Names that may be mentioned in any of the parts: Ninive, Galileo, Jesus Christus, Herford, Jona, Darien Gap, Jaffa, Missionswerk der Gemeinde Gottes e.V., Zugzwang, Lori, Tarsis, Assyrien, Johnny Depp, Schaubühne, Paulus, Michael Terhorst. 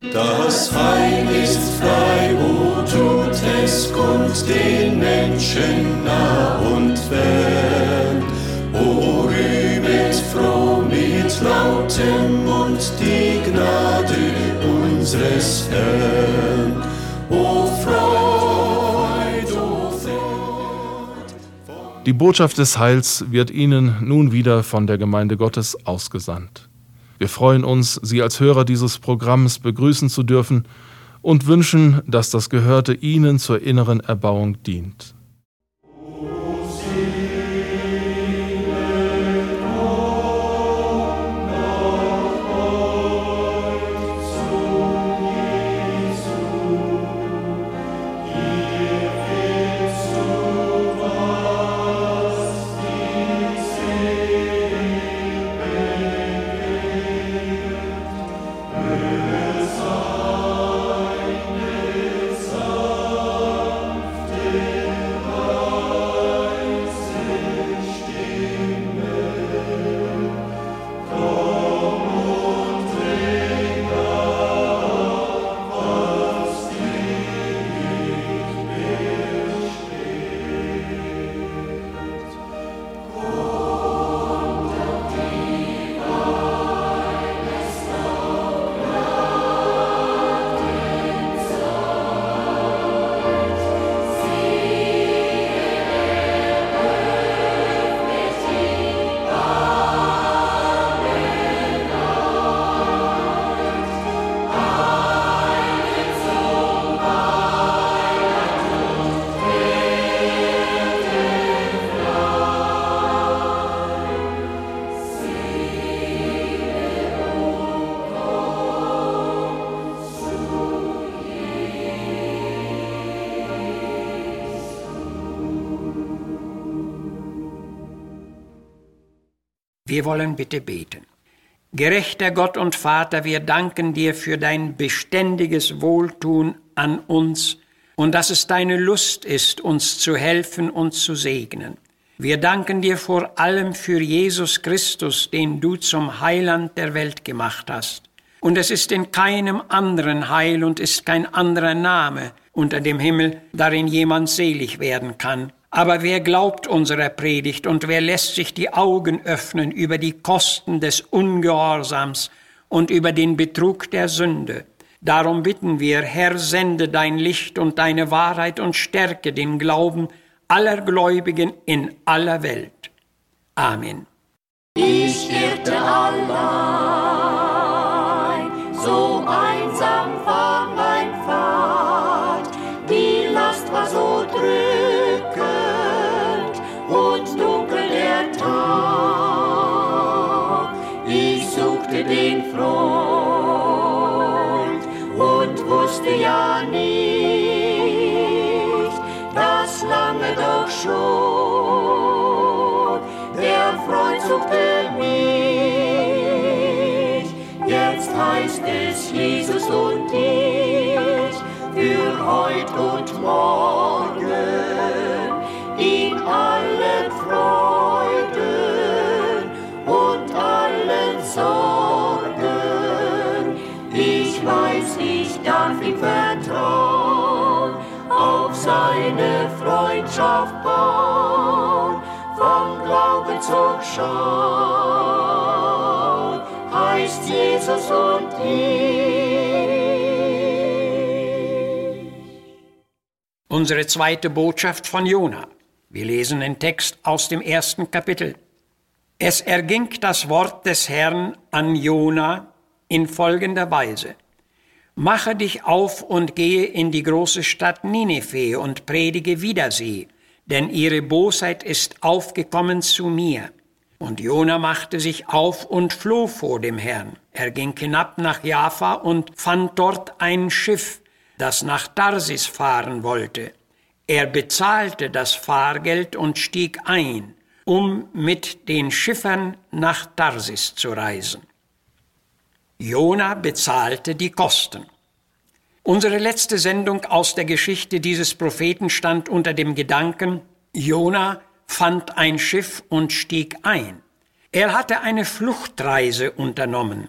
Das Heil ist frei, o tut es, kommt den Menschen nah und fern. O rühmet froh mit lautem Mund die Gnade unseres Herrn. O Freud, o Freud. Die Botschaft des Heils wird Ihnen nun wieder von der Gemeinde Gottes ausgesandt. Wir freuen uns, Sie als Hörer dieses Programms begrüßen zu dürfen und wünschen, dass das Gehörte Ihnen zur inneren Erbauung dient. Wir wollen bitte beten. Gerechter Gott und Vater, wir danken dir für dein beständiges Wohltun an uns und dass es deine Lust ist, uns zu helfen und zu segnen. Wir danken dir vor allem für Jesus Christus, den du zum Heiland der Welt gemacht hast. Und es ist in keinem anderen Heil und ist kein anderer Name unter dem Himmel, darin jemand selig werden kann. Aber wer glaubt unserer Predigt und wer lässt sich die Augen öffnen über die Kosten des Ungehorsams und über den Betrug der Sünde? Darum bitten wir, Herr, sende dein Licht und deine Wahrheit und stärke den Glauben aller Gläubigen in aller Welt. Amen. Ich irrte allein, so einsam war mein Pfad, die Last war so trüb. Den Freund und wusste ja nicht, dass lange doch schon der Freund suchte mich. Jetzt heißt es Jesus und ich für heut und morgen in allen Freuden und allen Sorgen. Ich darf ihm vertrauen, auf seine Freundschaft bauen, vom Glauben zum Schauen, heißt Jesus und ich. Unsere zweite Botschaft von Jona. Wir lesen den Text aus dem 1. Kapitel. Es erging das Wort des Herrn an Jona in folgender Weise. Mache dich auf und gehe in die große Stadt Ninive und predige wider sie, denn ihre Bosheit ist aufgekommen zu mir. Und Jona machte sich auf und floh vor dem Herrn. Er ging hinab nach Jaffa und fand dort ein Schiff, das nach Tarsis fahren wollte. Er bezahlte das Fahrgeld und stieg ein, um mit den Schiffern nach Tarsis zu reisen. Jona bezahlte die Kosten. Unsere letzte Sendung aus der Geschichte dieses Propheten stand unter dem Gedanken, Jona fand ein Schiff und stieg ein. Er hatte eine Fluchtreise unternommen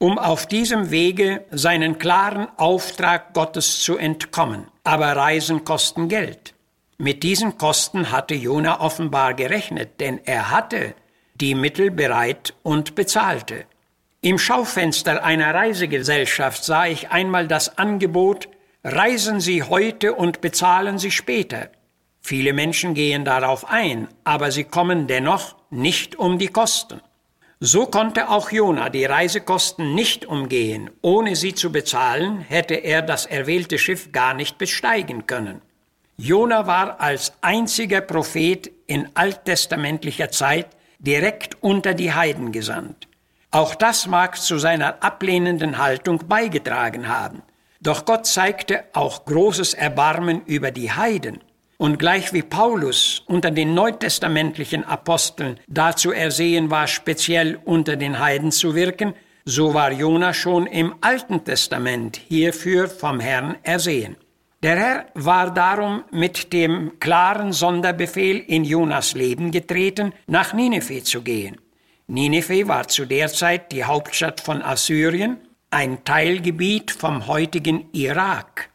um auf diesem Wege seinen klaren Auftrag Gottes zu entkommen. Aber Reisen kosten Geld. Mit diesen Kosten hatte Jona offenbar gerechnet, denn er hatte die Mittel bereit und bezahlte. Im Schaufenster einer Reisegesellschaft sah ich einmal das Angebot, reisen Sie heute und bezahlen Sie später. Viele Menschen gehen darauf ein, aber sie kommen dennoch nicht um die Kosten. So konnte auch Jona die Reisekosten nicht umgehen. Ohne sie zu bezahlen, hätte er das erwählte Schiff gar nicht besteigen können. Jona war als einziger Prophet in alttestamentlicher Zeit direkt unter die Heiden gesandt. Auch das mag zu seiner ablehnenden Haltung beigetragen haben. Doch Gott zeigte auch großes Erbarmen über die Heiden. Und gleich wie Paulus unter den neutestamentlichen Aposteln dazu ersehen war, speziell unter den Heiden zu wirken, so war Jona schon im Alten Testament hierfür vom Herrn ersehen. Der Herr war darum mit dem klaren Sonderbefehl in Jonas Leben getreten, nach Ninive zu gehen. Ninive war zu der Zeit die Hauptstadt von Assyrien, ein Teilgebiet vom heutigen Irak.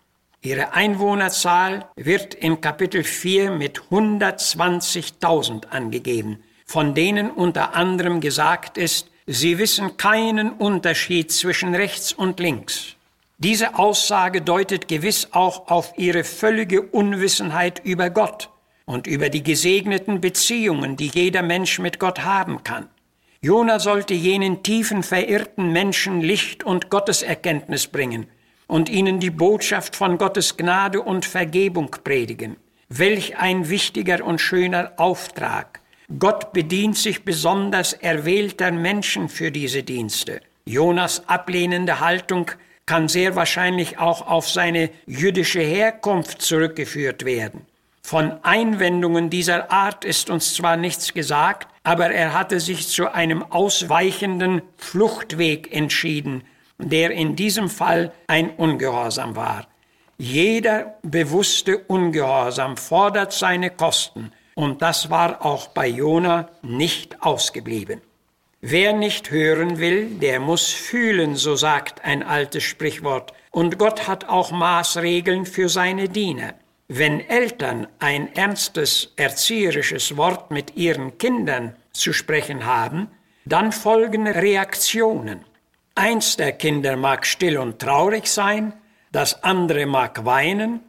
Ihre Einwohnerzahl wird in Kapitel 4 mit 120.000 angegeben, von denen unter anderem gesagt ist, sie wissen keinen Unterschied zwischen rechts und links. Diese Aussage deutet gewiss auch auf ihre völlige Unwissenheit über Gott und über die gesegneten Beziehungen, die jeder Mensch mit Gott haben kann. Jona sollte jenen tiefen, verirrten Menschen Licht und Gotteserkenntnis bringen und ihnen die Botschaft von Gottes Gnade und Vergebung predigen. Welch ein wichtiger und schöner Auftrag! Gott bedient sich besonders erwählter Menschen für diese Dienste. Jonas ablehnende Haltung kann sehr wahrscheinlich auch auf seine jüdische Herkunft zurückgeführt werden. Von Einwendungen dieser Art ist uns zwar nichts gesagt, aber er hatte sich zu einem ausweichenden Fluchtweg entschieden, der in diesem Fall ein Ungehorsam war. Jeder bewusste Ungehorsam fordert seine Kosten, und das war auch bei Jona nicht ausgeblieben. Wer nicht hören will, der muss fühlen, so sagt ein altes Sprichwort, und Gott hat auch Maßregeln für seine Diener. Wenn Eltern ein ernstes, erzieherisches Wort mit ihren Kindern zu sprechen haben, dann folgen Reaktionen. Eins der Kinder mag still und traurig sein, das andere mag weinen,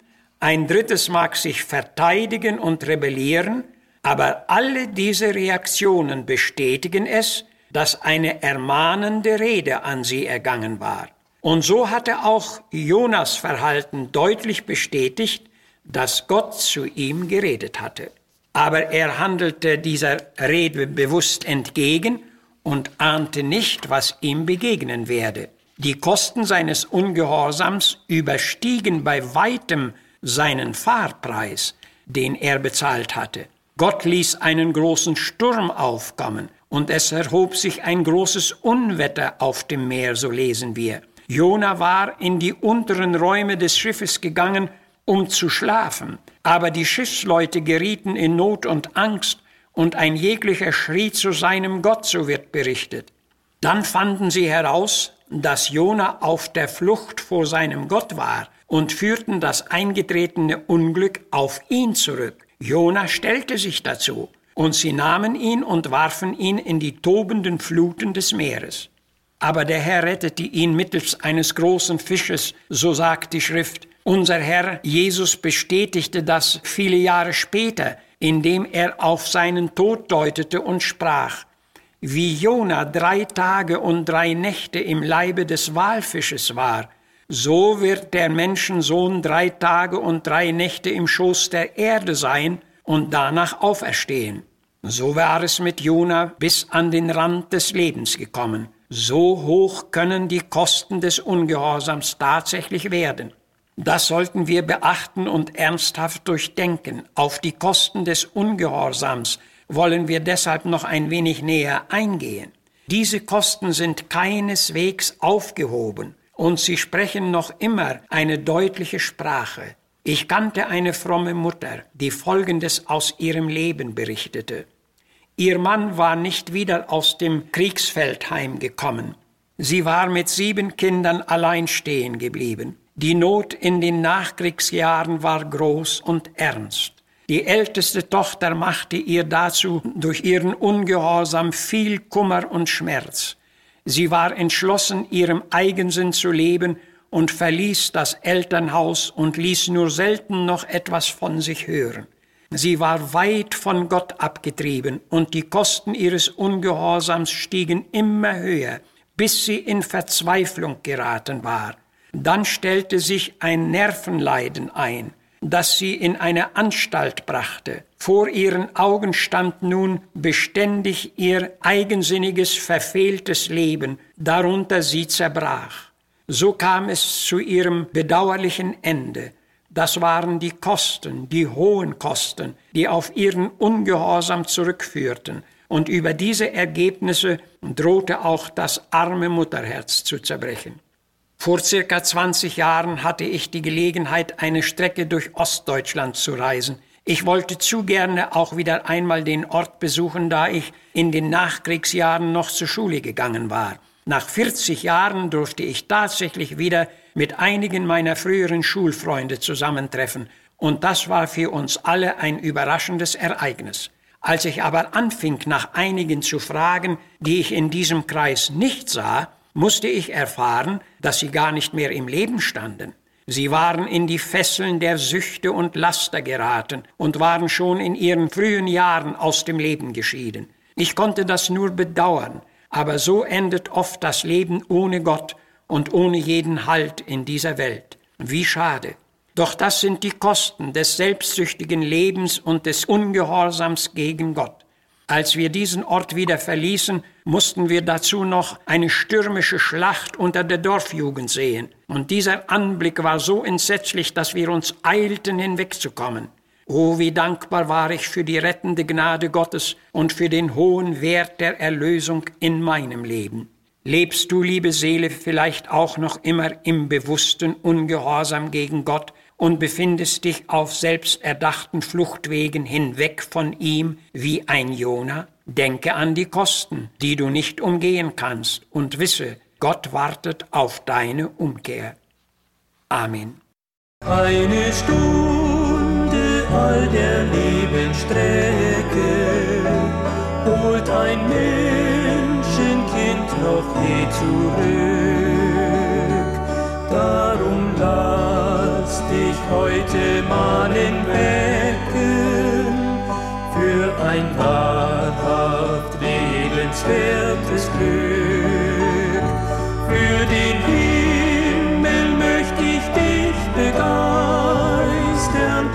ein drittes mag sich verteidigen und rebellieren, aber alle diese Reaktionen bestätigen es, dass eine ermahnende Rede an sie ergangen war. Und so hatte auch Jonas Verhalten deutlich bestätigt, dass Gott zu ihm geredet hatte. Aber er handelte dieser Rede bewusst entgegen und ahnte nicht, was ihm begegnen werde. Die Kosten seines Ungehorsams überstiegen bei weitem seinen Fahrpreis, den er bezahlt hatte. Gott ließ einen großen Sturm aufkommen, und es erhob sich ein großes Unwetter auf dem Meer, so lesen wir. Jona war in die unteren Räume des Schiffes gegangen, um zu schlafen, aber die Schiffsleute gerieten in Not und Angst, und ein jeglicher schrie zu seinem Gott, so wird berichtet. Dann fanden sie heraus, dass Jona auf der Flucht vor seinem Gott war, und führten das eingetretene Unglück auf ihn zurück. Jona stellte sich dazu, und sie nahmen ihn und warfen ihn in die tobenden Fluten des Meeres. Aber der Herr rettete ihn mittels eines großen Fisches, so sagt die Schrift. Unser Herr Jesus bestätigte das viele Jahre später, indem er auf seinen Tod deutete und sprach: Wie Jona 3 Tage und 3 Nächte im Leibe des Walfisches war, so wird der Menschensohn 3 Tage und 3 Nächte im Schoß der Erde sein und danach auferstehen. So war es mit Jona bis an den Rand des Lebens gekommen. So hoch können die Kosten des Ungehorsams tatsächlich werden. Das sollten wir beachten und ernsthaft durchdenken. Auf die Kosten des Ungehorsams wollen wir deshalb noch ein wenig näher eingehen. Diese Kosten sind keineswegs aufgehoben, und sie sprechen noch immer eine deutliche Sprache. Ich kannte eine fromme Mutter, die Folgendes aus ihrem Leben berichtete. Ihr Mann war nicht wieder aus dem Kriegsfeld heimgekommen. Sie war mit 7 Kindern allein stehen geblieben. Die Not in den Nachkriegsjahren war groß und ernst. Die älteste Tochter machte ihr dazu durch ihren Ungehorsam viel Kummer und Schmerz. Sie war entschlossen, ihrem Eigensinn zu leben und verließ das Elternhaus und ließ nur selten noch etwas von sich hören. Sie war weit von Gott abgetrieben und die Kosten ihres Ungehorsams stiegen immer höher, bis sie in Verzweiflung geraten war. Dann stellte sich ein Nervenleiden ein, das sie in eine Anstalt brachte. Vor ihren Augen stand nun beständig ihr eigensinniges, verfehltes Leben, darunter sie zerbrach. So kam es zu ihrem bedauerlichen Ende. Das waren die Kosten, die hohen Kosten, die auf ihren Ungehorsam zurückführten. Und über diese Ergebnisse drohte auch das arme Mutterherz zu zerbrechen. Vor circa 20 Jahren hatte ich die Gelegenheit, eine Strecke durch Ostdeutschland zu reisen. Ich wollte zu gerne auch wieder einmal den Ort besuchen, da ich in den Nachkriegsjahren noch zur Schule gegangen war. Nach 40 Jahren durfte ich tatsächlich wieder mit einigen meiner früheren Schulfreunde zusammentreffen. Und das war für uns alle ein überraschendes Ereignis. Als ich aber anfing, nach einigen zu fragen, die ich in diesem Kreis nicht sah, musste ich erfahren, dass sie gar nicht mehr im Leben standen. Sie waren in die Fesseln der Süchte und Laster geraten und waren schon in ihren frühen Jahren aus dem Leben geschieden. Ich konnte das nur bedauern, aber so endet oft das Leben ohne Gott und ohne jeden Halt in dieser Welt. Wie schade! Doch das sind die Kosten des selbstsüchtigen Lebens und des Ungehorsams gegen Gott. Als wir diesen Ort wieder verließen, mussten wir dazu noch eine stürmische Schlacht unter der Dorfjugend sehen. Und dieser Anblick war so entsetzlich, dass wir uns eilten, hinwegzukommen. Oh, wie dankbar war ich für die rettende Gnade Gottes und für den hohen Wert der Erlösung in meinem Leben. Lebst du, liebe Seele, vielleicht auch noch immer im bewussten Ungehorsam gegen Gott und befindest dich auf selbsterdachten Fluchtwegen hinweg von ihm wie ein Jona? Denke an die Kosten, die du nicht umgehen kannst, und wisse, Gott wartet auf deine Umkehr. Amen. Eine Stunde all der Lebensstrecke holt ein Menschenkind noch je zurück. Darum lass dich heute mahnen wecken für ein wahrhaft lebenswertes Glück. Für den Himmel möchte ich dich begeistern,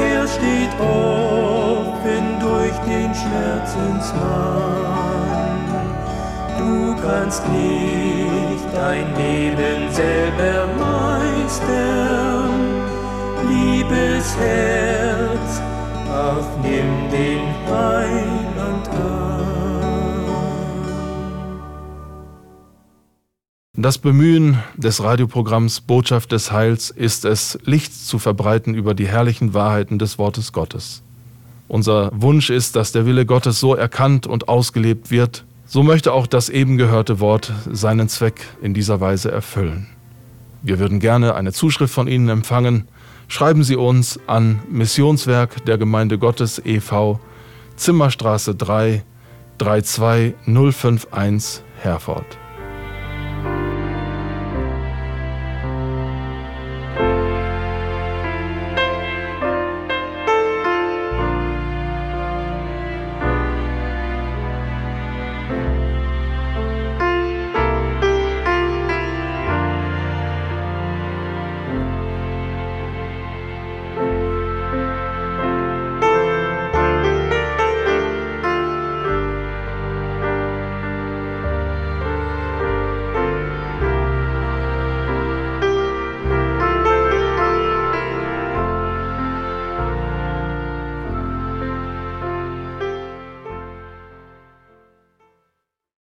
er steht offen durch den Schmerzensmann. Du kannst nicht dein Leben selber meistern, liebes Herz, auf nimm den Heiland an. Das Bemühen des Radioprogramms Botschaft des Heils ist es, Licht zu verbreiten über die herrlichen Wahrheiten des Wortes Gottes. Unser Wunsch ist, dass der Wille Gottes so erkannt und ausgelebt wird. So möchte auch das eben gehörte Wort seinen Zweck in dieser Weise erfüllen. Wir würden gerne eine Zuschrift von Ihnen empfangen. Schreiben Sie uns an Missionswerk der Gemeinde Gottes e.V., Zimmerstraße 3, 32051, Herford.